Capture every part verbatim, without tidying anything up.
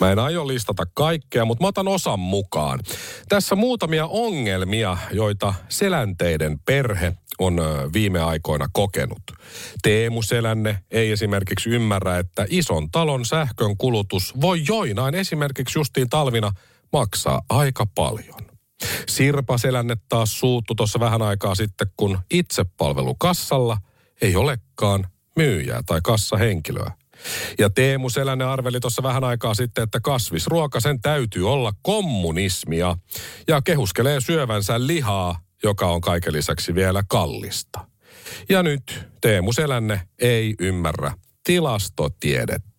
Mä en aio listata kaikkea, mutta mä otan osan mukaan. Tässä muutamia ongelmia, joita Selänteiden perhe on viime aikoina kokenut. Teemu Selänne ei esimerkiksi ymmärrä, että ison talon sähkön kulutus voi joinain esimerkiksi justiin talvina maksaa aika paljon. Sirpa Selänne taas suuttu tuossa vähän aikaa sitten, kun itsepalvelukassalla ei olekaan myyjää tai kassahenkilöä. Ja Teemu Selänne arveli tuossa vähän aikaa sitten, että kasvisruoka, sen täytyy olla kommunismia. Ja kehuskelee syövänsä lihaa, joka on kaiken lisäksi vielä kallista. Ja nyt Teemu Selänne ei ymmärrä tilastotiedettä.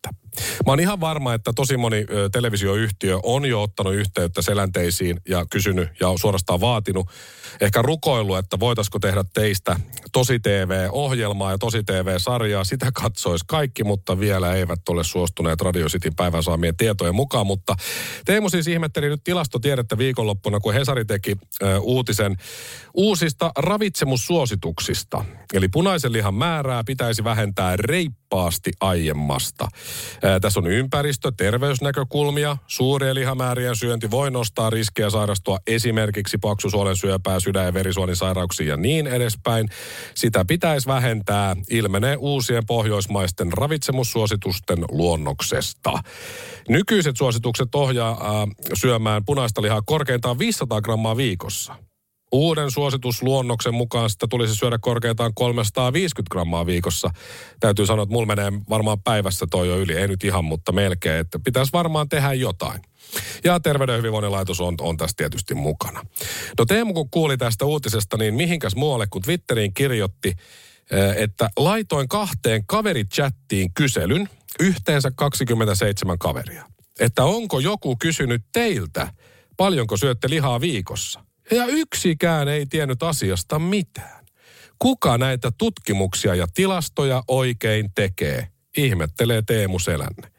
Mä oon ihan varma, että tosi moni televisioyhtiö on jo ottanut yhteyttä selänteisiin ja kysynyt ja on suorastaan vaatinut ehkä rukoilu, että voitaisiko tehdä teistä tosi T V-ohjelmaa ja tosi T V-sarjaa. Sitä katsois kaikki, mutta vielä eivät ole suostuneet Radio Cityn päivän saamien tietojen mukaan. Mutta Teemu siis ihmetteli nyt tilastotiedettä viikonloppuna, kun Hesari teki ö, uutisen uusista ravitsemussuosituksista. Eli punaisen lihan määrää pitäisi vähentää reippaasti aiemmasta. Tässä on ympäristö, terveysnäkökulmia, suuria lihamäärien syönti voi nostaa riskiä sairastua esimerkiksi paksusuolen syöpää, sydän- ja verisuonisairauksiin ja niin edespäin. Sitä pitäisi vähentää, ilmenee uusien pohjoismaisten ravitsemussuositusten luonnoksesta. Nykyiset suositukset ohjaa äh, syömään punaista lihaa korkeintaan viisisataa grammaa viikossa. Uuden suositusluonnoksen mukaan sitä tulisi syödä korkeintaan kolmesataaviisikymmentä grammaa viikossa. Täytyy sanoa, että mulla menee varmaan päivässä toi jo yli. Ei nyt ihan, mutta melkein. Että pitäisi varmaan tehdä jotain. Ja Terveyden ja hyvinvoinnin laitos on, on tässä tietysti mukana. No Teemu, kun kuuli tästä uutisesta, niin mihinkäs muualle, kun Twitteriin kirjoitti, että laitoin kahteen kaverichattiin kyselyn, yhteensä kaksikymmentäseitsemän kaveria. Että onko joku kysynyt teiltä, paljonko syötte lihaa viikossa? Ja yksikään ei tiennyt asiasta mitään. Kuka näitä tutkimuksia ja tilastoja oikein tekee, ihmettelee Teemu Selänne.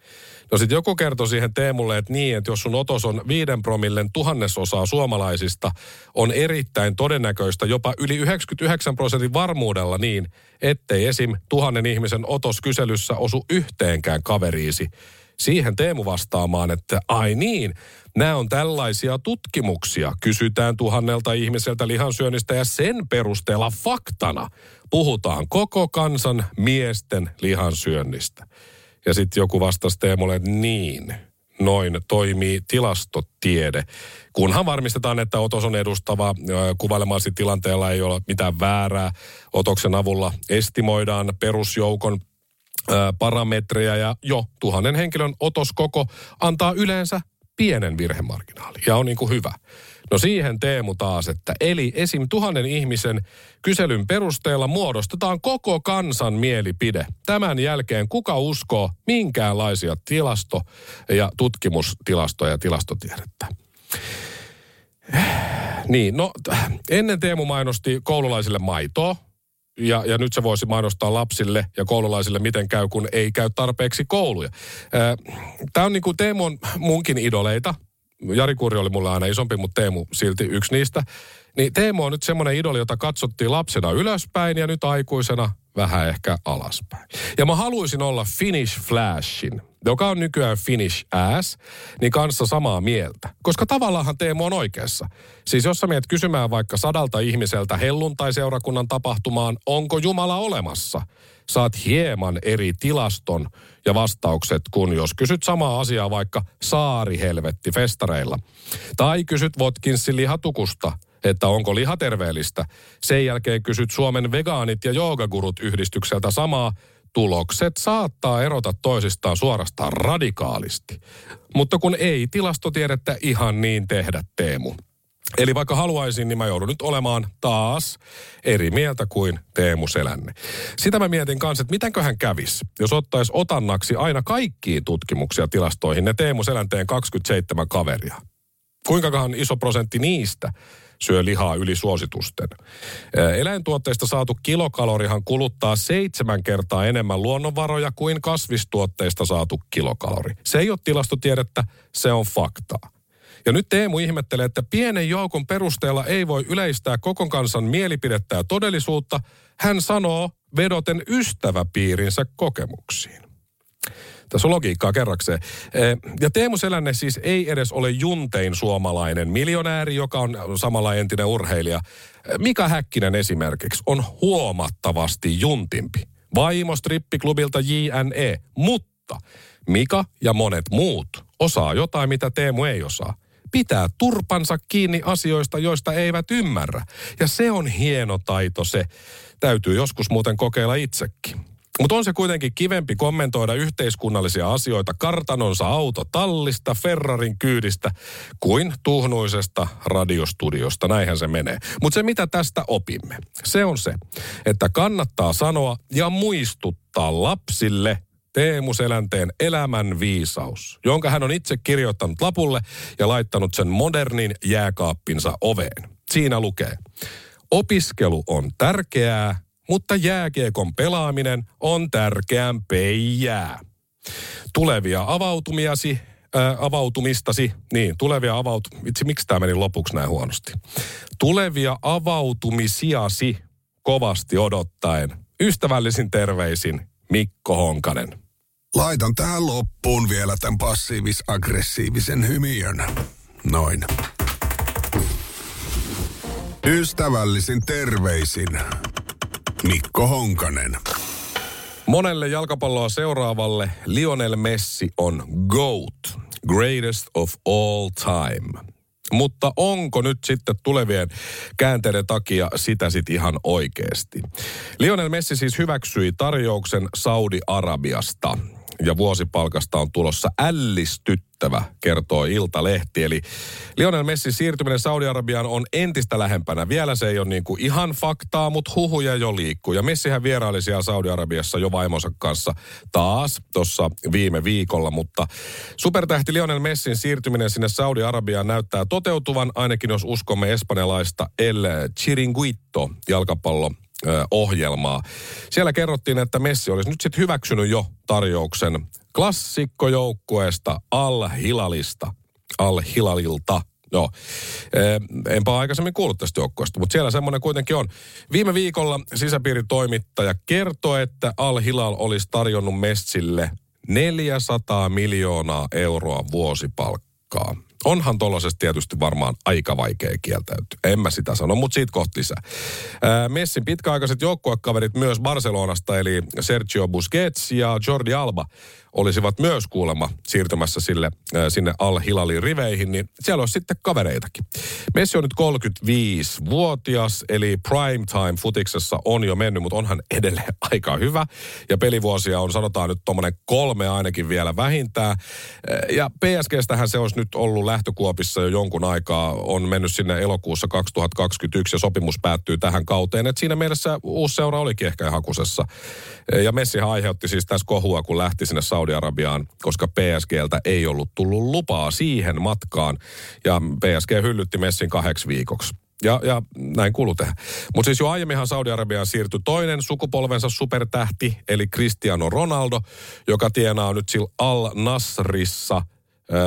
No sit joku kertoi siihen Teemulle, että niin, että jos sun otos on viiden promillen tuhannesosaa suomalaisista, on erittäin todennäköistä jopa yli yhdeksänkymmentäyhdeksän prosentin varmuudella niin, ettei esim. Tuhannen ihmisen otos kyselyssä osu yhteenkään kaveriisi. Siihen Teemu vastaamaan, että ai niin, nämä on tällaisia tutkimuksia. Kysytään tuhannelta ihmiseltä lihansyönnistä ja sen perusteella faktana puhutaan koko kansan miesten lihansyönnistä. Ja sitten joku vastasi Teemulle, että niin, noin toimii tilastotiede. Kunhan varmistetaan, että otos on edustava, kuvailemasi tilanteella ei ole mitään väärää. Otoksen avulla estimoidaan perusjoukon parametreja ja jo tuhannen henkilön otoskoko antaa yleensä pienen virhemarginaali ja on niin kuin hyvä. No siihen Teemu taas, että eli esim. Tuhannen ihmisen kyselyn perusteella muodostetaan koko kansan mielipide. Tämän jälkeen kuka uskoo minkäänlaisia tilasto- ja tutkimustilastoja ja tilastotiedettä. Niin, no ennen Teemu mainosti koululaisille maitoa. Ja, ja nyt se voisi mainostaa lapsille ja koululaisille, miten käy, kun ei käy tarpeeksi kouluja. Tämä on niin kuin Teemu on munkin idoleita. Jari Kurri oli mulle aina isompi, mutta Teemu silti yksi niistä. Niin Teemu on nyt semmoinen idoli, jota katsottiin lapsena ylöspäin ja nyt aikuisena vähän ehkä alaspäin. Ja mä haluaisin olla Finnish Flashin, joka on nykyään Finnish Ass, niin kanssa samaa mieltä. Koska tavallaan Teemu on oikeassa. Siis jos sä mietit kysymään vaikka sadalta ihmiseltä helluntai-seurakunnan tapahtumaan, onko Jumala olemassa? Saat hieman eri tilaston ja vastaukset, kun jos kysyt samaa asiaa vaikka saarihelvetti-festareilla. Tai kysyt votkinssilihatukusta, että onko liha terveellistä. Sen jälkeen kysyt Suomen vegaanit ja joogagurut yhdistykseltä samaa. Tulokset saattaa erota toisistaan suorastaan radikaalisti. Mutta kun ei tilastotiedettä ihan niin tehdä, Teemu. Eli vaikka haluaisin, niin mä joudun nyt olemaan taas eri mieltä kuin Teemu Selänne. Sitä mä mietin kanssa, että mitenköhän kävisi, jos ottaisi otannaksi aina kaikkiin tutkimuksia tilastoihin ne Teemu Selänteen kaksikymmentäseitsemän kaveria. Kuinkahan iso prosentti niistä syö lihaa yli suositusten. Eläintuotteista saatu kilokalorihan kuluttaa seitsemän kertaa enemmän luonnonvaroja kuin kasvistuotteista saatu kilokalori. Se ei ole tilastotiedettä, se on faktaa. Ja nyt Teemu ihmettelee, että pienen joukon perusteella ei voi yleistää koko kansan mielipidettä ja todellisuutta. Hän sanoo vedoten ystäväpiirinsä kokemuksiin. Tässä on logiikkaa kerrakseen. Ja Teemu Selänne siis ei edes ole juntein suomalainen miljonääri, joka on samalla entinen urheilija. Mika Häkkinen esimerkiksi on huomattavasti juntimpi. Vaimo strippiklubilta jee and ee. Mutta Mika ja monet muut osaa jotain, mitä Teemu ei osaa. Pitää turpansa kiinni asioista, joista eivät ymmärrä. Ja se on hieno taito se. Täytyy joskus muuten kokeilla itsekin. Mutta on se kuitenkin kivempi kommentoida yhteiskunnallisia asioita kartanonsa autotallista, Ferrarin kyydistä, kuin tuhnuisesta radiostudiosta. Näinhän se menee. Mutta se, mitä tästä opimme, se on se, että kannattaa sanoa ja muistuttaa lapsille Teemu Selänteen elämän viisaus, jonka hän on itse kirjoittanut lapulle ja laittanut sen modernin jääkaappinsa oveen. Siinä lukee, opiskelu on tärkeää, mutta jääkiekon pelaaminen on tärkeämpää. Tulevia avautumiasi, ää, avautumistasi, niin tulevia avautu... Itse, miksi tämä meni lopuksi näin huonosti? Tulevia avautumisiasi kovasti odottaen. Ystävällisin terveisin, Mikko Honkanen. Laitan tähän loppuun vielä tämän passiivis-aggressiivisen hymiön. Noin. Ystävällisin terveisin, Mikko Honkanen. Monelle jalkapalloa seuraavalle Lionel Messi on GOAT, greatest of all time. Mutta onko nyt sitten tulevien käänteiden takia sitä sitten ihan oikeasti? Lionel Messi siis hyväksyi tarjouksen Saudi-Arabiasta ja vuosipalkasta on tulossa ällistyttävä, kertoo Iltalehti. Eli Lionel Messin siirtyminen Saudi-Arabiaan on entistä lähempänä. Vielä se ei ole niin kuin ihan faktaa, mutta huhuja jo liikkuu. Ja Messihän vieraili siellä Saudi-Arabiassa jo vaimonsa kanssa taas tuossa viime viikolla. Mutta supertähti Lionel Messin siirtyminen sinne Saudi-Arabiaan näyttää toteutuvan, ainakin jos uskomme espanjalaista El Chiringuito jalkapallo ohjelmaa. Siellä kerrottiin, että Messi olisi nyt sitten hyväksynyt jo tarjouksen klassikkojoukkueesta Al Hilalista. Al Hilalilta. Joo. Enpä aikaisemmin kuullut tästä joukkueesta, mutta siellä semmoinen kuitenkin on. Viime viikolla sisäpiiritoimittaja kertoi, että Al Hilal olisi tarjonnut Messille neljäsataa miljoonaa euroa vuosipalkkaa. Onhan tuollaisesta tietysti varmaan aika vaikea kieltäytyä. En mä sitä sano, mutta siitä kohta lisää. Ää, Messin pitkäaikaiset joukkuekaverit myös Barcelonasta, eli Sergio Busquets ja Jordi Alba, olisivat myös kuulemma siirtymässä sille, ää, sinne Al Hilalin riveihin, niin siellä olisi sitten kavereitakin. Messi on nyt kolmekymmentäviisivuotias, eli prime time futiksessa on jo mennyt, mutta onhan edelleen aika hyvä. Ja pelivuosia on sanotaan nyt tuommoinen kolme ainakin vielä vähintään. Ja P S G:stähän se olisi nyt ollut lähtökuopissa jo jonkun aikaa, on mennyt sinne elokuussa kaksituhattakaksikymmentäyksi ja sopimus päättyy tähän kauteen. Et siinä mielessä uusi seura olikin ehkä hakusessa. Ja Messihän aiheutti siis tässä kohua, kun lähti sinne Saudi-Arabiaan, koska P S G:ltä ei ollut tullut lupaa siihen matkaan. Ja P S G hyllytti Messin kahdeksi viikoksi. Ja, ja näin kuuluu tehdä. Mutta siis jo aiemminhan Saudi-Arabiaan siirtyi toinen sukupolvensa supertähti, eli Cristiano Ronaldo, joka tienaa nyt sillä Al-Nassrissa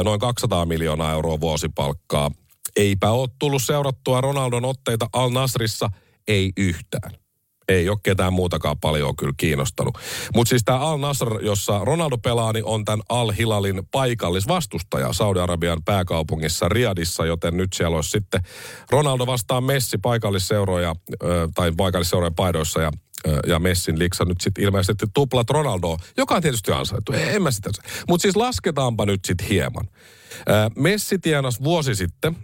noin kaksisataa miljoonaa euroa vuosipalkkaa. Eipä ole tullut seurattua Ronaldon otteita Al-Nassrissa, ei yhtään. Ei ole ketään muutakaan paljon kyllä kiinnostanut. Mutta siis tämä Al-Nassr, jossa Ronaldo pelaa, niin on tämän Al-Hilalin paikallisvastustaja Saudi-Arabian pääkaupungissa Riadissa, joten nyt siellä olisi sitten Ronaldo vastaan Messi paikallisseuroja tai paikallisseurojen paidoissa ja Ja Messin liksa nyt sitten ilmeisesti tuplat Ronaldoa, joka on tietysti ansaittu. En mä sitä. Mutta siis lasketaanpa nyt sitten hieman. Messi tienasi vuosi sitten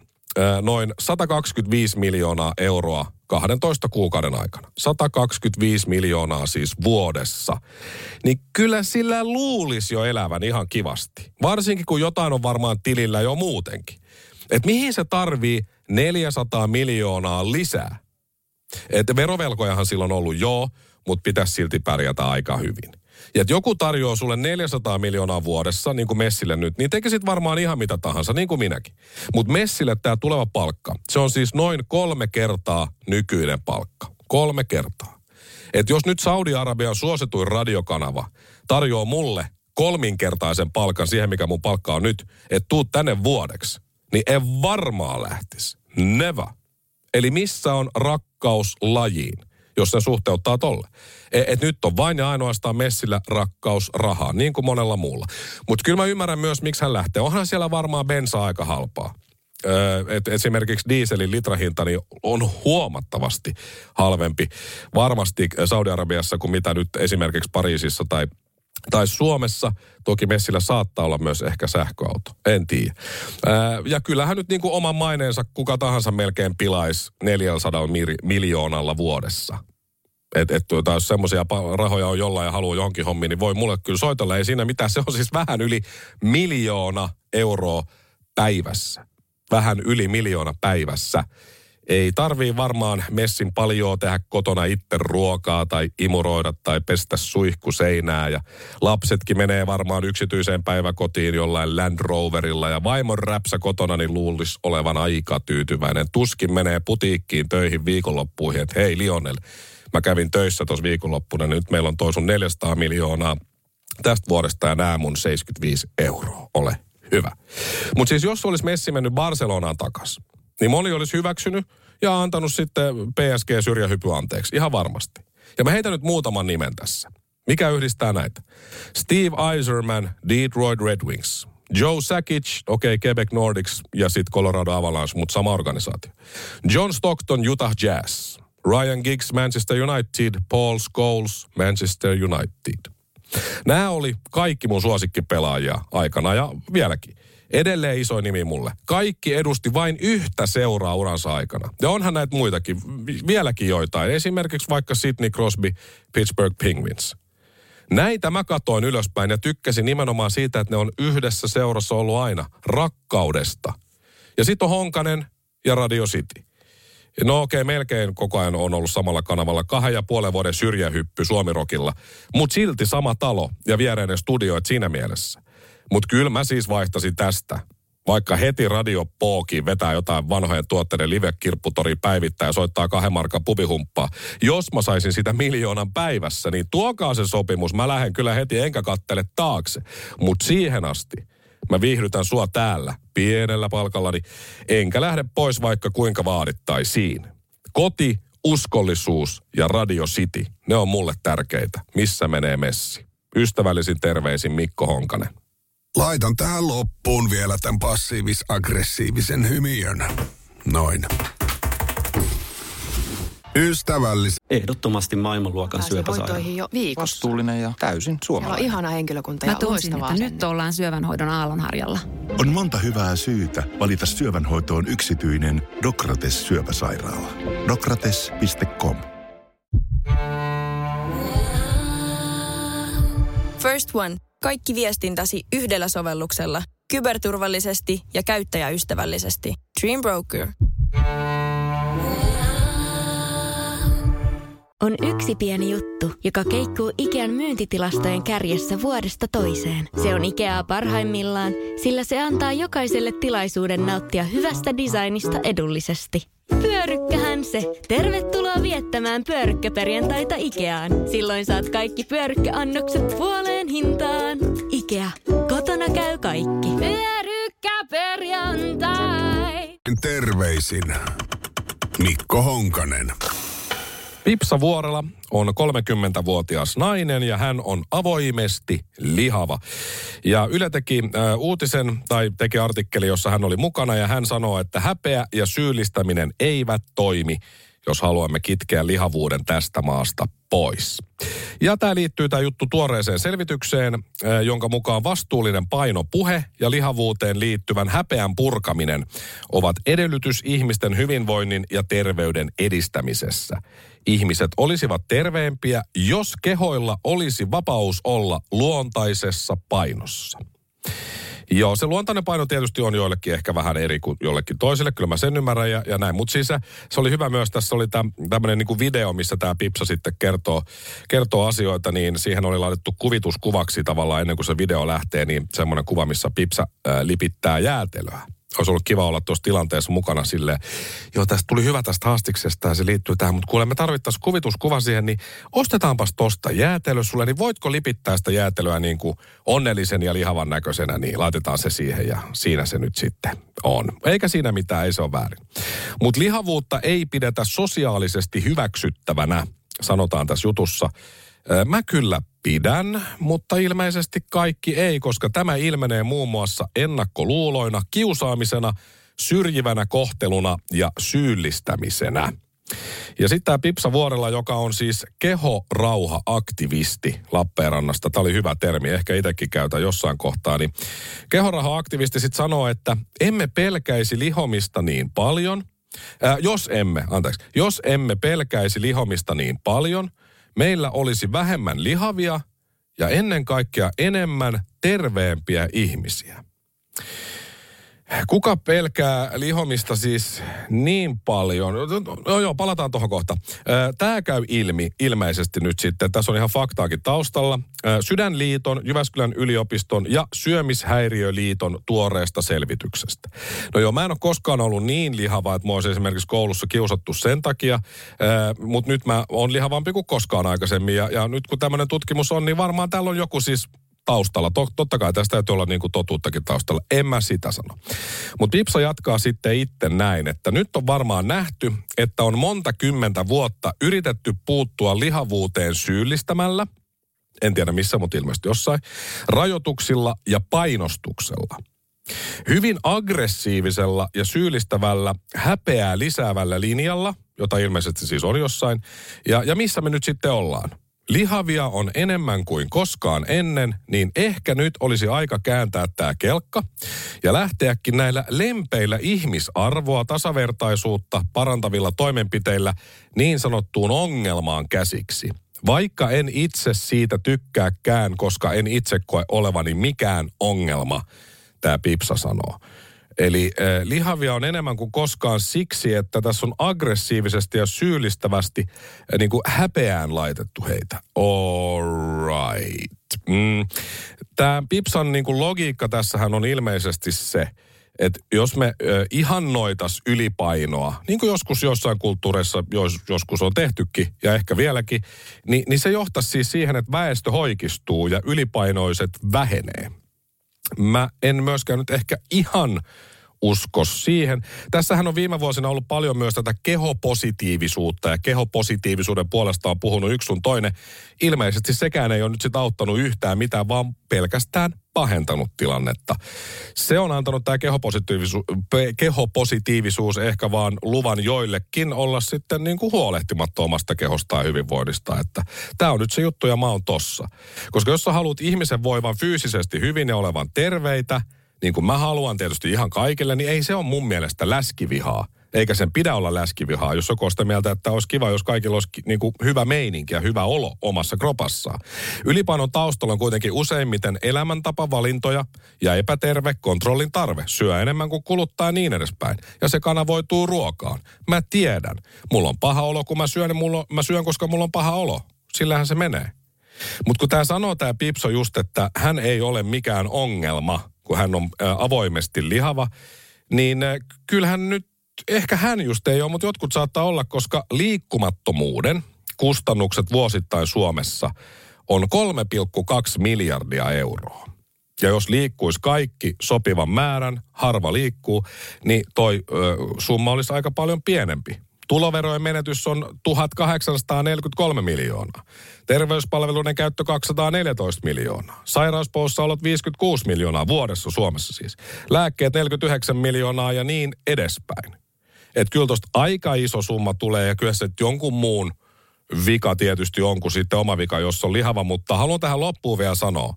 noin sata kaksikymmentäviisi miljoonaa euroa kahdentoista kuukauden aikana. sata kaksikymmentäviisi miljoonaa siis vuodessa. Niin kyllä sillä luulisi jo elävän ihan kivasti. Varsinkin kun jotain on varmaan tilillä jo muutenkin. Et mihin se tarvii neljäsataa miljoonaa lisää. Että verovelkojahan silloin on ollut joo, mutta pitäisi silti pärjätä aika hyvin. Ja että joku tarjoaa sulle neljäsataa miljoonaa vuodessa, niin kuin Messille nyt, niin tekisit varmaan ihan mitä tahansa, niin kuin minäkin. Mutta Messille tämä tuleva palkka, se on siis noin kolme kertaa nykyinen palkka. Kolme kertaa. Että jos nyt Saudi-Arabian suosituin radiokanava tarjoaa mulle kolminkertaisen palkan siihen, mikä mun palkka on nyt, että tuu tänne vuodeksi, niin en varmaan lähtisi. Never. Eli missä on rakkaus lajiin, jos sen suhteuttaa tolle? Että nyt on vain ja ainoastaan Messillä rakkaus rahaa, niin kuin monella muulla. Mutta kyllä mä ymmärrän myös, miksi hän lähtee. Onhan siellä varmaan bensa aika halpaa. Öö, et esimerkiksi dieselin litrahinta niin on huomattavasti halvempi varmasti Saudi-Arabiassa kuin mitä nyt esimerkiksi Pariisissa tai Tai Suomessa, toki Messillä saattaa olla myös ehkä sähköauto, en tiedä. Ää, ja kyllähän nyt niin kuin oman maineensa kuka tahansa melkein pilaisi neljäsataa miljoonalla vuodessa. Että et, tuota, jos semmoisia rahoja on jollain ja haluaa johonkin hommiin, niin voi mulle kyllä soitella. Ei siinä mitään, se on siis vähän yli miljoona euroa päivässä. Vähän yli miljoona päivässä. Ei tarvii varmaan Messin paljoa tehdä kotona itse ruokaa tai imuroida tai pestä suihkuseinää. Ja lapsetkin menee varmaan yksityiseen päiväkotiin jollain Land Roverilla. Ja vaimon räpsä kotona niin luulisi olevan aika tyytyväinen. Tuskin menee putiikkiin töihin viikonloppuihin, että hei Lionel, mä kävin töissä tuossa viikonloppuna. Nyt meillä on toi sun neljäsataa miljoonaa tästä vuodesta ja nää mun seitsemänkymmentäviisi euroa. Ole hyvä. Mutta siis jos olisi Messi mennyt Barcelonaan takaisin, niin moni olisi hyväksynyt ja antanut sitten P S G-syrjähypy anteeksi. Ihan varmasti. Ja mä heitän nyt muutaman nimen tässä. Mikä yhdistää näitä? Steve Yzerman, Detroit Red Wings. Joe Sakic, okei, okay, Quebec Nordics ja sitten Colorado Avalanche, mutta sama organisaatio. John Stockton, Utah Jazz. Ryan Giggs, Manchester United. Paul Scholes, Manchester United. Nämä oli kaikki mun suosikkipelaajia aikana ja vieläkin. Edelleen iso nimi mulle. Kaikki edusti vain yhtä seuraa uransa aikana. Ja onhan näitä muitakin, vieläkin joitain. Esimerkiksi vaikka Sidney Crosby, Pittsburgh Penguins. Näitä mä katoin ylöspäin ja tykkäsin nimenomaan siitä, että ne on yhdessä seurassa ollut aina. Rakkaudesta. Ja sitten on Honkanen ja Radio City. No okei, okay, melkein koko ajan on ollut samalla kanavalla. Kahden ja puolen vuoden syrjähyppy Suomi Rockilla. Mutta silti sama talo ja viereinen studio, että siinä mielessä. Mutta kyllä mä siis vaihtasin tästä. Vaikka heti Radio Pookiin vetää jotain vanhojen tuotteiden live-kirpputori päivittää ja soittaa kahden markan pubihumppaa. Jos mä saisin sitä miljoonan päivässä, niin tuokaa se sopimus. Mä lähden kyllä heti enkä kattele taakse. Mutta siihen asti mä viihdytän sua täällä pienellä palkallani. Enkä lähde pois vaikka kuinka vaadittaisiin. Koti, uskollisuus ja Radio City, ne on mulle tärkeitä. Missä menee Messi? Ystävällisin terveisin Mikko Honkanen. Laitan tähän loppuun vielä tämän passiivis-aggressiivisen hymiön. Noin. Ystävällis. Ehdottomasti maailmanluokan syöpäsairaala. Pääsin jo viikossa. Vastuullinen ja täysin suomalainen. Siellä on ihana henkilökunta ja loistavaa. Mä toisin, että nyt ollaan syövänhoidon aallonharjalla. On monta hyvää syytä valita syövänhoitoon yksityinen Dokrates syöpäsairaala. Dokrates piste com. First One. Kaikki viestintäsi yhdellä sovelluksella, kyberturvallisesti ja käyttäjäystävällisesti. Dream Broker. On yksi pieni juttu, joka keikkuu Ikean myyntitilastojen kärjessä vuodesta toiseen. Se on Ikeaa parhaimmillaan, sillä se antaa jokaiselle tilaisuuden nauttia hyvästä designista edullisesti. Pyörykkähän se! Tervetuloa viettämään pyörykkäperjantaita Ikeaan. Silloin saat kaikki pyörykkäannokset puoleen hintaan. Ikea. Kotona käy kaikki. Pyörykkäperjantai! Terveisin Mikko Honkanen. Pipsa Vuorela on kolmekymmentävuotias nainen ja hän on avoimesti lihava. Ja Yle teki ä, uutisen tai teki artikkeli, jossa hän oli mukana ja hän sanoo, että häpeä ja syyllistäminen eivät toimi, jos haluamme kitkeä lihavuuden tästä maasta pois. Ja tämä liittyy tämä juttu tuoreeseen selvitykseen, ä, jonka mukaan vastuullinen painopuhe ja lihavuuteen liittyvän häpeän purkaminen ovat edellytys ihmisten hyvinvoinnin ja terveyden edistämisessä. Ihmiset olisivat terveempiä, jos kehoilla olisi vapaus olla luontaisessa painossa. Joo, se luontainen paino tietysti on joillekin ehkä vähän eri kuin jollekin toiselle, kyllä mä sen ymmärrän ja, ja näin. Mutta siis se, se oli hyvä myös, tässä oli täm, tämmöinen niinku video, missä tämä Pipsa sitten kertoo, kertoo asioita, niin siihen oli laitettu kuvituskuvaksi tavallaan ennen kuin se video lähtee, niin semmoinen kuva, missä Pipsa ää, lipittää jäätelöä. Olisi ollut kiva olla tuossa tilanteessa mukana silleen, joo tästä tuli hyvä tästä haastiksesta ja se liittyy tähän, mutta kuule me tarvittaisiin kuvituskuva siihen, niin ostetaanpas tosta jäätelö sulle, niin voitko lipittää sitä jäätelöä niin kuin onnellisen ja lihavan näköisenä, niin laitetaan se siihen ja siinä se nyt sitten on. Eikä siinä mitään, ei se ole väärin. Mutta lihavuutta ei pidetä sosiaalisesti hyväksyttävänä, sanotaan tässä jutussa. Mä kyllä pidän, mutta ilmeisesti kaikki ei, koska tämä ilmenee muun muassa ennakkoluuloina, kiusaamisena, syrjivänä kohteluna ja syyllistämisenä. Ja sitten tämä Pipsa Vuorela, joka on siis kehorauha-aktivisti Lappeenrannasta. Tämä oli hyvä termi, ehkä itsekin käytän jossain kohtaa. Niin kehorauha-aktivisti sitten sanoo, että emme pelkäisi lihomista niin paljon, äh, jos emme, anteeksi, jos emme pelkäisi lihomista niin paljon, meillä olisi vähemmän lihavia ja ennen kaikkea enemmän terveempiä ihmisiä. Kuka pelkää lihomista siis niin paljon? Joo, joo, palataan tuohon kohta. Tämä käy ilmi ilmeisesti nyt sitten. Tässä on ihan faktaakin taustalla. Sydänliiton, Jyväskylän yliopiston ja Syömishäiriöliiton tuoreesta selvityksestä. No joo, mä en ole koskaan ollut niin lihava, että mä olisin esimerkiksi koulussa kiusattu sen takia, mutta nyt mä oon lihavampi kuin koskaan aikaisemmin. Ja, ja nyt kun tämmöinen tutkimus on, niin varmaan täällä on joku siis taustalla. Totta kai tästä täytyy olla niin kuin totuuttakin taustalla. En mä sitä sano. Mutta Pipsa jatkaa sitten itse näin, että nyt on varmaan nähty, että on monta kymmentä vuotta yritetty puuttua lihavuuteen syyllistämällä, en tiedä missä, mutta ilmeisesti jossain, rajoituksilla ja painostuksella. Hyvin aggressiivisella ja syyllistävällä, häpeää lisäävällä linjalla, jota ilmeisesti siis on jossain, ja, ja missä me nyt sitten ollaan? Lihavia on enemmän kuin koskaan ennen, niin ehkä nyt olisi aika kääntää tämä kelkka ja lähteäkin näillä lempeillä ihmisarvoa, tasavertaisuutta parantavilla toimenpiteillä niin sanottuun ongelmaan käsiksi. Vaikka en itse siitä tykkääkään, koska en itse koe olevani mikään ongelma, tämä Pipsa sanoo. Eli eh, lihavia on enemmän kuin koskaan siksi, että tässä on aggressiivisesti ja syyllistävästi eh, niin kuin häpeään laitettu heitä. All right. Mm. Tämä Pipsan niin kuin logiikka tässähän on ilmeisesti se, että jos me eh, ihannoitaisiin ylipainoa, niin kuin joskus jossain kulttuureissa jos, joskus on tehtykin ja ehkä vieläkin, niin, niin se johtaisi siis siihen, että väestö hoikistuu ja ylipainoiset vähenee. Mä en myöskään nyt ehkä ihan usko siihen. Tässähän on viime vuosina ollut paljon myös tätä kehopositiivisuutta, ja kehopositiivisuuden puolesta on puhunut yksi sun toinen. Ilmeisesti sekään ei ole nyt sitä auttanut yhtään mitään, vaan pelkästään pahentanut tilannetta. Se on antanut tämä kehopositiivisuus, kehopositiivisuus ehkä vaan luvan joillekin olla sitten niin kuin huolehtimatta omasta kehostaan ja hyvinvoinnista, että tämä on nyt se juttu ja mä oon tossa. Koska jos sä haluat ihmisen voivan fyysisesti hyvin ja olevan terveitä, niin kuin mä haluan tietysti ihan kaikille, niin ei se ole mun mielestä läskivihaa. Eikä sen pidä olla läskivihaa, jos joku on sitä mieltä, että olisi kiva, jos kaikilla olisi niin kuin hyvä meininki ja hyvä olo omassa kropassaan. Ylipainon taustalla on kuitenkin useimmiten elämäntapavalintoja ja epäterve kontrollin tarve. Syö enemmän kuin kuluttaa ja niin edespäin. Ja se kanavoituu ruokaan. Mä tiedän. Mulla on paha olo, kun mä syön, niin mulla, mä syön, koska mulla on paha olo. Sillähän se menee. Mutta kun tää sanoo tää Pipso just, että hän ei ole mikään ongelma, kun hän on avoimesti lihava, niin kyllähän nyt, ehkä hän just ei ole, mutta jotkut saattaa olla, koska liikkumattomuuden kustannukset vuosittain Suomessa on kolme pilkku kaksi miljardia euroa. Ja jos liikkuisi kaikki sopivan määrän, harva liikkuu, niin toi ö, summa olisi aika paljon pienempi. Tuloverojen menetys on tuhatkahdeksansataaneljäkymmentäkolme miljoonaa. Terveyspalveluiden käyttö kaksisataaneljätoista miljoonaa. Sairauspoissaolot viisikymmentäkuusi miljoonaa vuodessa Suomessa siis. Lääkkeet neljäkymmentäyhdeksän miljoonaa ja niin edespäin. Että kyllä tuosta aika iso summa tulee ja kyllä se jonkun muun vika tietysti on kuin sitten oma vika, jos on lihava. Mutta haluan tähän loppuun vielä sanoa,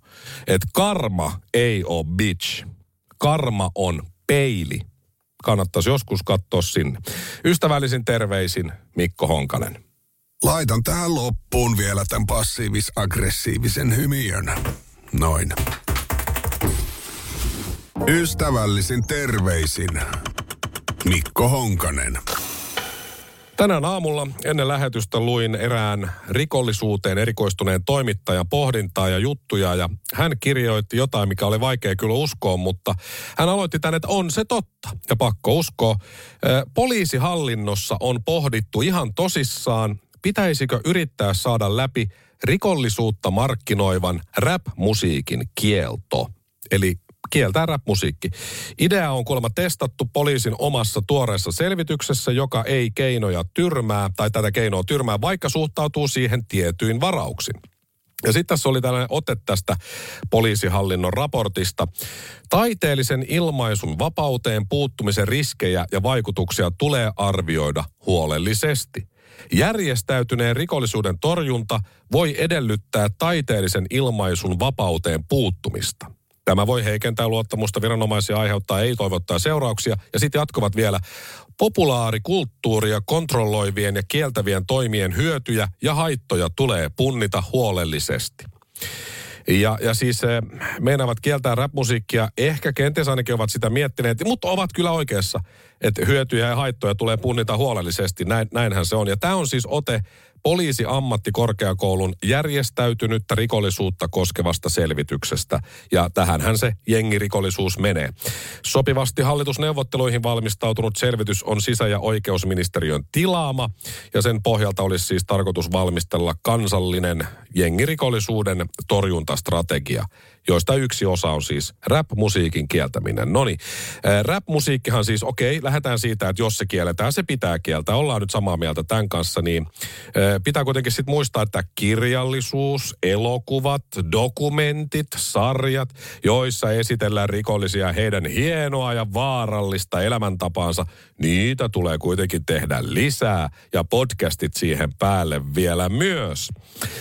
että karma ei ole bitch. Karma on peili. Kannattaisi joskus katsoa sinne. Ystävällisin terveisin Mikko Honkanen. Laitan tähän loppuun vielä tämän passiivis-aggressiivisen hymiön. Noin. Ystävällisin terveisin Mikko Honkanen. Tänään aamulla ennen lähetystä luin erään rikollisuuteen erikoistuneen toimittajan pohdintaa ja juttuja, ja hän kirjoitti jotain, mikä oli vaikea kyllä uskoa, mutta hän aloitti tän, että on se totta ja pakko uskoa. Poliisihallinnossa on pohdittu ihan tosissaan, pitäisikö yrittää saada läpi rikollisuutta markkinoivan rap-musiikin kielto, eli kieltää rap-musiikki. Idea on kuulemma testattu poliisin omassa tuoreessa selvityksessä, joka ei keinoja tyrmää, tai tätä keinoa tyrmää, vaikka suhtautuu siihen tietyin varauksin. Ja sitten tässä oli tällainen ote tästä poliisihallinnon raportista. Taiteellisen ilmaisun vapauteen puuttumisen riskejä ja vaikutuksia tulee arvioida huolellisesti. Järjestäytyneen rikollisuuden torjunta voi edellyttää taiteellisen ilmaisun vapauteen puuttumista. Tämä voi heikentää luottamusta viranomaisia, aiheuttaa ei-toivottaa seurauksia, ja sitten jatkuvat vielä populaarikulttuuria kontrolloivien ja kieltävien toimien hyötyjä ja haittoja tulee punnita huolellisesti. Ja, ja siis meinaavat kieltää rap-musiikkia, ehkä kenties ainakin ovat sitä miettineet, mutta ovat kyllä oikeassa, että hyötyjä ja haittoja tulee punnita huolellisesti, näin, näinhän se on. Ja tämä on siis ote poliisiammattikorkeakoulun järjestäytynyttä rikollisuutta koskevasta selvityksestä, ja tähänhän se jengirikollisuus menee. Sopivasti hallitusneuvotteluihin valmistautunut selvitys on sisä- ja oikeusministeriön tilaama, ja sen pohjalta olisi siis tarkoitus valmistella kansallinen jengirikollisuuden torjuntastrategia, joista yksi osa on siis rap-musiikin kieltäminen. Noniin, rap-musiikkihan siis, okei, lähdetään siitä, että jos se kielletään, se pitää kieltää. Ollaan nyt samaa mieltä tämän kanssa, niin pitää kuitenkin sitten muistaa, että kirjallisuus, elokuvat, dokumentit, sarjat, joissa esitellään rikollisia heidän hienoa ja vaarallista elämäntapaansa, niitä tulee kuitenkin tehdä lisää, ja podcastit siihen päälle vielä myös.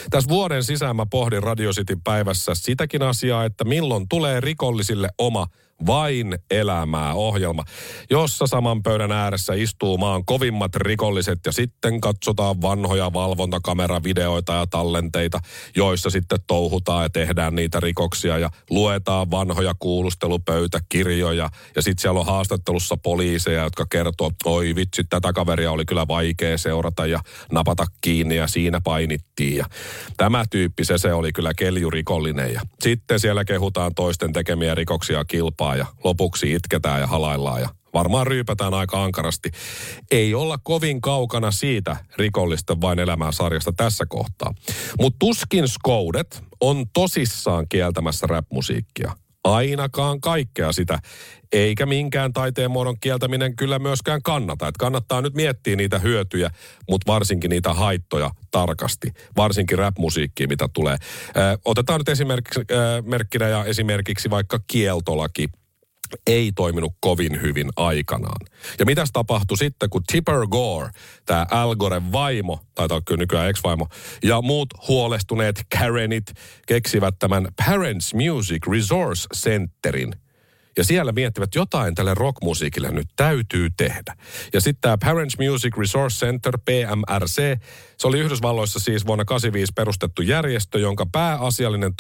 Tässä vuoden sisään mä pohdin Radio Cityn päivässä sitäkin asiaa, että milloin tulee rikollisille oma Vain elämää -ohjelma, jossa saman pöydän ääressä istuu maan kovimmat rikolliset, ja sitten katsotaan vanhoja valvontakameravideoita ja tallenteita, joissa sitten touhutaan ja tehdään niitä rikoksia ja luetaan vanhoja kuulustelupöytäkirjoja, ja sitten siellä on haastattelussa poliiseja, jotka kertoo, että oi vitsi, tätä kaveria oli kyllä vaikea seurata ja napata kiinni ja siinä painittiin, ja tämä tyyppi se, se oli kyllä keljurikollinen, ja sitten siellä kehutaan toisten tekemiä rikoksia kilpaa ja lopuksi itketään ja halaillaan ja varmaan ryypätään aika ankarasti. Ei olla kovin kaukana siitä rikollisten Vain elämää -sarjasta tässä kohtaa. Mutta tuskin skoudet on tosissaan kieltämässä rap-musiikkia. Ainakaan kaikkea sitä, eikä minkään taiteen muodon kieltäminen kyllä myöskään kannata. Et kannattaa nyt miettiä niitä hyötyjä, mutta varsinkin niitä haittoja tarkasti. Varsinkin rap-musiikkia, mitä tulee. Ö, otetaan nyt esimerkiksi, ö, merkkinä ja esimerkiksi vaikka kieltolaki ei toiminut kovin hyvin aikanaan. Ja mitäs tapahtui sitten, kun Tipper Gore, tämä Al Goren vaimo, taitaa olla kyllä nykyään ex-vaimo, ja muut huolestuneet Karenit keksivät tämän Parents Music Resource Centerin. Ja siellä miettivät, jotain tälle rockmusiikille nyt täytyy tehdä. Ja sitten tämä Parents Music Resource Center, P M R C, se oli Yhdysvalloissa siis vuonna kahdeksankymmentäviisi perustettu järjestö, jonka pääasiallinen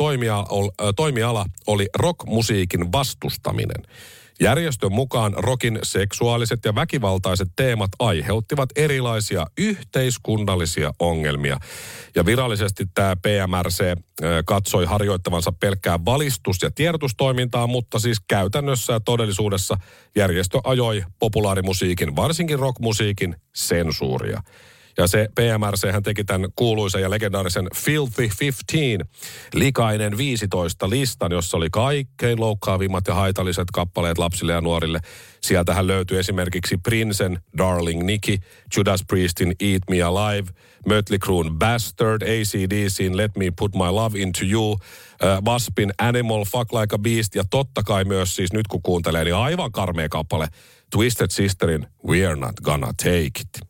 toimiala oli rockmusiikin vastustaminen. Järjestön mukaan rockin seksuaaliset ja väkivaltaiset teemat aiheuttivat erilaisia yhteiskunnallisia ongelmia. Ja virallisesti tämä P M R C katsoi harjoittavansa pelkkää valistus- ja tiedotustoimintaa, mutta siis käytännössä ja todellisuudessa järjestö ajoi populaarimusiikin, varsinkin rockmusiikin, sensuuria. Ja se P M R C:hän teki tämän kuuluisen ja legendaarisen Filthy viisitoista, likainen viisitoista listan, jossa oli kaikkein loukkaavimmat ja haitalliset kappaleet lapsille ja nuorille. Sieltähän löytyi esimerkiksi Princen Darling Nikki, Judas Priestin Eat Me Alive, Mötley Crüen Bastard, A C D C:n Let Me Put My Love Into You, Waspin Animal, Fuck Like a Beast, ja totta kai myös siis nyt kun kuuntelee, niin aivan karmea kappale Twisted Sisterin We're Not Gonna Take It.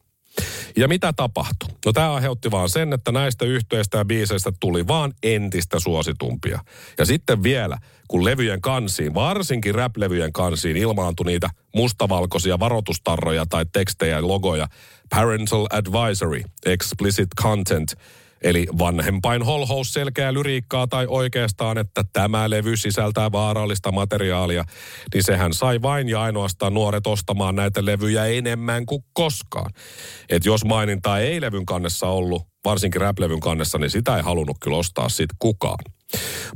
Ja mitä tapahtui? No tämä aiheutti vaan sen, että näistä yhtyeistä ja biiseistä tuli vaan entistä suositumpia. Ja sitten vielä, kun levyjen kansiin, varsinkin rap-levyjen kansiin, ilmaantui niitä mustavalkoisia varoitustarroja tai tekstejä ja logoja, Parental Advisory, Explicit Content, Eli vanhempain holhous, selkeää lyriikkaa tai oikeastaan, että tämä levy sisältää vaarallista materiaalia, niin sehän sai vain ja ainoastaan nuoret ostamaan näitä levyjä enemmän kuin koskaan. Et jos mainintaa ei levyn kannessa ollut, varsinkin rap-levyn kannessa, niin sitä ei halunnut kyllä ostaa sit kukaan.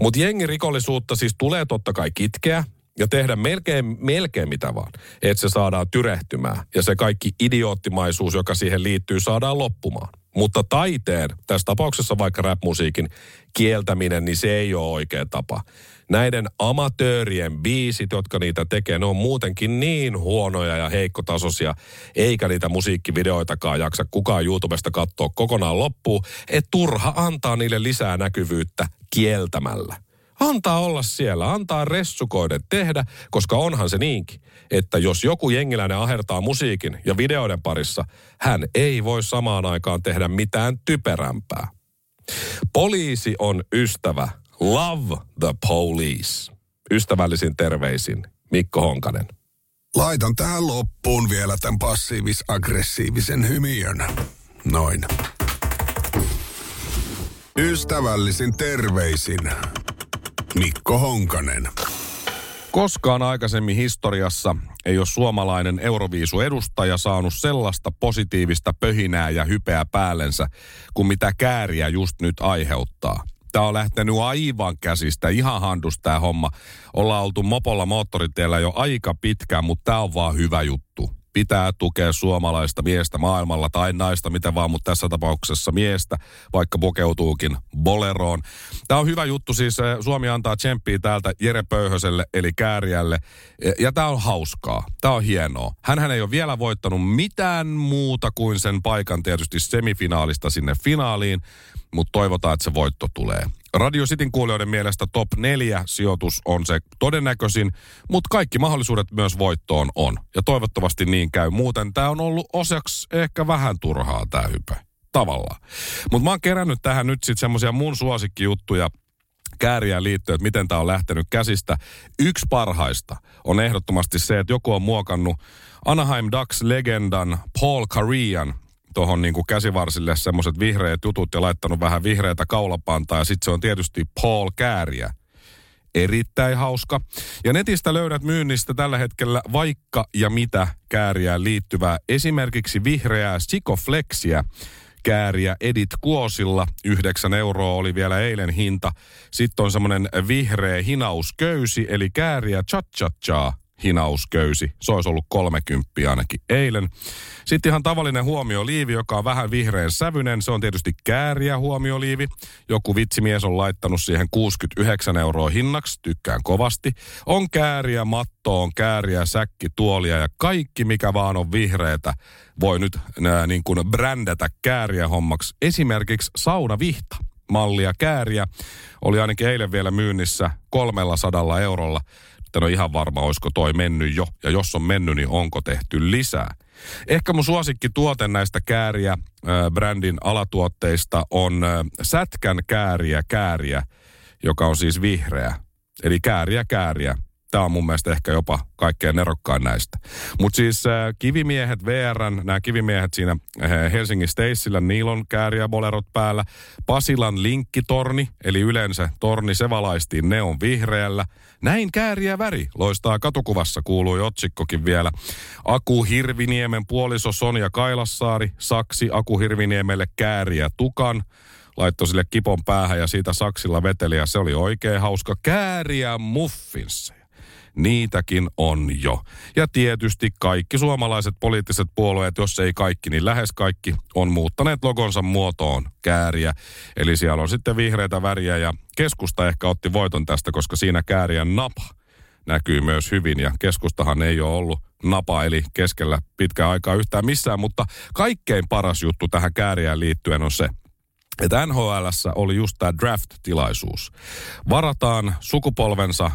Mutta jengirikollisuutta siis tulee totta kai kitkeä ja tehdä melkein, melkein mitä vaan, että se saadaan tyrehtymään ja se kaikki idioottimaisuus, joka siihen liittyy, saadaan loppumaan. Mutta taiteen, tässä tapauksessa vaikka rap-musiikin kieltäminen, niin se ei ole oikea tapa. Näiden amatöörien biisit, jotka niitä tekee, ne on muutenkin niin huonoja ja heikkotasoisia, eikä niitä musiikkivideoitakaan jaksa kukaan YouTubesta katsoa kokonaan loppuun, että turha antaa niille lisää näkyvyyttä kieltämällä. Antaa olla siellä, antaa ressukoiden tehdä, koska onhan se niinkin, että jos joku jengiläinen ahertaa musiikin ja videoiden parissa, hän ei voi samaan aikaan tehdä mitään typerämpää. Poliisi on ystävä. Love the police. Ystävällisin terveisin, Mikko Honkanen. Laitan tähän loppuun vielä tämän passiivis-aggressiivisen hymiön. Noin. Ystävällisin terveisin, Mikko Honkanen. Koskaan aikaisemmin historiassa ei ole suomalainen Euroviisu-edustaja saanut sellaista positiivista pöhinää ja hypeä päällensä, kuin mitä Käärijä just nyt aiheuttaa. Tämä on lähtenyt aivan käsistä, ihan handus tämä homma. Ollaan oltu mopolla moottoriteellä jo aika pitkään, mutta tämä on vaan hyvä juttu. Pitää tukea suomalaista miestä maailmalla tai naista, mitä vaan, mutta tässä tapauksessa miestä, vaikka pukeutuukin boleroon. Tämä on hyvä juttu, siis Suomi antaa tsemppiä täältä Jere Pöyhöselle, eli Käärijälle. Ja tämä on hauskaa, tämä on hienoa. Hänhän ei ole vielä voittanut mitään muuta kuin sen paikan tietysti semifinaalista sinne finaaliin, mutta toivotaan, että se voitto tulee. Radio Cityn kuulijoiden mielestä top neljä sijoitus on se todennäköisin, mutta kaikki mahdollisuudet myös voittoon on. Ja toivottavasti niin käy. Muuten tämä on ollut osaksi ehkä vähän turhaa tämä hype. Tavallaan. Mutta mä oon kerännyt tähän nyt sitten semmoisia mun suosikkijuttuja Käärijään liittyen, että miten tämä on lähtenyt käsistä. Yksi parhaista on ehdottomasti se, että joku on muokannut Anaheim Ducks-legendan Paul Scholesin tuohon niin kuin käsivarsille semmoiset vihreät jutut ja laittanut vähän vihreätä kaulapantaa. Ja sitten se on tietysti Paul Käärijä. Erittäin hauska. Ja netistä löydät myynnistä tällä hetkellä vaikka ja mitä Käärijään liittyvää. Esimerkiksi vihreää sikofleksiä Käärijä Edit Kuosilla. yhdeksän euroa oli vielä eilen hinta. Sitten on semmoinen vihreä hinausköysi, eli Käärijä cha-cha-cha hinausköysi. Se olisi ollut kolmekymppiä ainakin eilen. Sitten ihan tavallinen huomioliivi, joka on vähän vihreän sävyinen. Se on tietysti Käärijä huomioliivi. Joku vitsimies on laittanut siihen kuusikymmentäyhdeksän euroa hinnaksi. Tykkään kovasti. On Käärijä mattoon, Käärijä säkki, tuolia ja kaikki mikä vaan on vihreätä voi nyt nää, niin kuin brändätä Käärijä hommaksi. Esimerkiksi saunavihta mallia Käärijä oli ainakin eilen vielä myynnissä kolmellasadalla eurolla. En ole ihan varma, olisiko toi mennyt jo. Ja jos on mennyt, niin onko tehty lisää. Ehkä mun suosikki tuote näistä Käärijä-brändin alatuotteista on Sätkän Käärijä Käärijä, joka on siis vihreä. Eli Käärijä Käärijä. Tämä on mun mielestä ehkä jopa kaikkein nerokkain näistä. Mutta siis Kivimiehet, V R:n, nämä Kivimiehet siinä Helsingin Staceillä, niillä on Käärijä-bolerot päällä. Pasilan linkkitorni, eli yleensä torni, se valaistiin neon vihreällä. Näin Käärijä väri loistaa katukuvassa, kuului otsikkokin vielä. Aku Hirviniemen puoliso Sonja Kailassaari saksi Aku Hirviniemelle Käärijä tukan. Laittoi sille kipon päähän ja siitä saksilla veteli ja se oli oikein hauska. Käärijä muffinsseja. Niitäkin on jo. Ja tietysti kaikki suomalaiset poliittiset puolueet, jos ei kaikki, niin lähes kaikki, on muuttaneet logonsa muotoon Käärijä. Eli siellä on sitten vihreitä väriä ja keskusta ehkä otti voiton tästä, koska siinä Käärijän napa näkyy myös hyvin. Ja keskustahan ei ole ollut napa, eli keskellä pitkään aikaa yhtään missään, mutta kaikkein paras juttu tähän Käärijään liittyen on se, että N H L:ssä oli just tämä draft-tilaisuus. Varataan sukupolvensa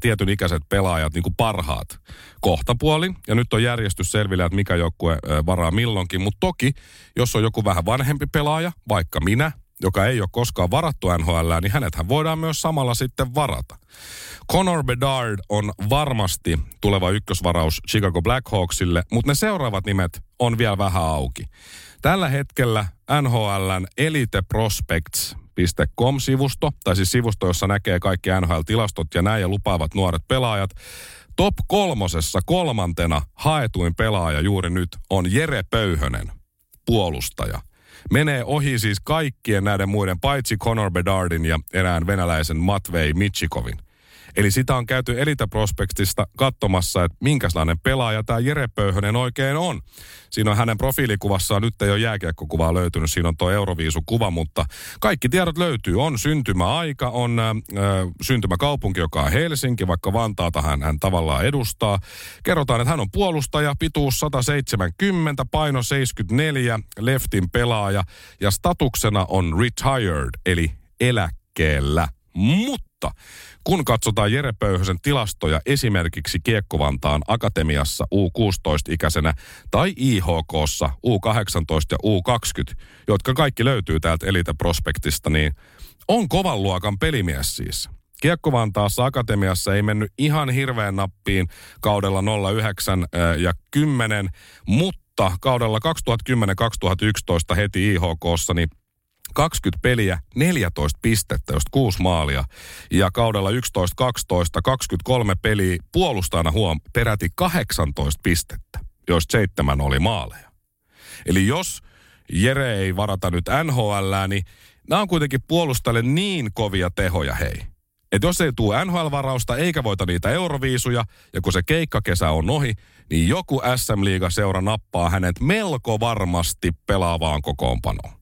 tietyn ikäiset pelaajat, niin kuin parhaat kohtapuolin. Ja nyt on järjestys selvillä, että mikä joukkue varaa milloinkin. Mutta toki, jos on joku vähän vanhempi pelaaja, vaikka minä, joka ei ole koskaan varattu N H L, niin hänethän voidaan myös samalla sitten varata. Connor Bedard on varmasti tuleva ykkösvaraus Chicago Blackhawksille, mutta ne seuraavat nimet on vielä vähän auki. Tällä hetkellä N H L:n Elite Prospects .com-sivusto, tai siis sivusto, jossa näkee kaikki N H L-tilastot ja näin ja lupaavat nuoret pelaajat. Top kolmosessa kolmantena haetuin pelaaja juuri nyt on Jere Pöyhönen, puolustaja. Menee ohi siis kaikkien näiden muiden, paitsi Connor Bedardin ja erään venäläisen Matvei Michikovin. Eli sitä on käyty Elite Prospectista katsomassa, että minkälainen pelaaja tämä Jere Pöyhönen oikein on. Siinä on hänen profiilikuvassaan, nyt ei ole jääkiekkokuvaa löytynyt, siinä on tuo Euroviisukuva, mutta kaikki tiedot löytyy. On syntymäaika, on äh, syntymäkaupunki, joka on Helsinki, vaikka Vantaata hän, hän tavallaan edustaa. Kerrotaan, että hän on puolustaja, pituus sata seitsemänkymmentä, paino seitsemänkymmentäneljä, leftin pelaaja ja statuksena on retired, eli eläkkeellä. Mutta kun katsotaan Jere Pöyhösen tilastoja esimerkiksi Kiekkovantaan Akatemiassa U kuusitoista-ikäisenä tai I H K:ssa U kahdeksantoista ja U kaksikymmentä, jotka kaikki löytyy täältä Elite Prospectista, niin on kovan luokan pelimies siis. Kiekkovantaassa Akatemiassa ei mennyt ihan hirveän nappiin kaudella nolla yhdeksän ja kymmenen, mutta kaudella kaksituhattakymmenen kaksituhattayksitoista heti I H K:ssa niin kaksikymmentä peliä, neljätoista pistettä, just kuusi maalia. Ja kaudella yksitoista kaksitoista, kaksikymmentäkolme peliä, puolustajana huom, peräti kahdeksantoista pistettä, joista seitsemän oli maaleja. Eli jos Jere ei varata nyt N H L:ää, niin nämä on kuitenkin puolustajalle niin kovia tehoja, hei. Että jos ei tule N H L-varausta eikä voita niitä euroviisuja, ja kun se keikkakesä on ohi, niin joku S M-liigaseura nappaa hänet melko varmasti pelaavaan kokoonpanoon.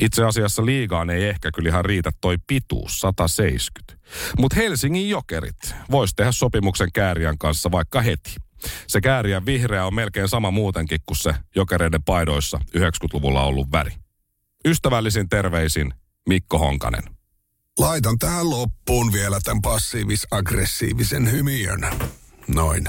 Itse asiassa liigaan ei ehkä kyllähän riitä toi pituus, sata seitsemänkymmentä. Mutta Helsingin Jokerit vois tehdä sopimuksen Käärijän kanssa vaikka heti. Se Käärijän vihreä on melkein sama muutenkin kuin se Jokereiden paidoissa yhdeksänkymmentäluvulla ollut väri. Ystävällisin terveisin Mikko Honkanen. Laitan tähän loppuun vielä tämän passiivis-aggressiivisen hymiön. Noin.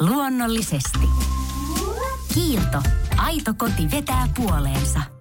Luonnollisesti. Kiilto. Aito koti vetää puoleensa.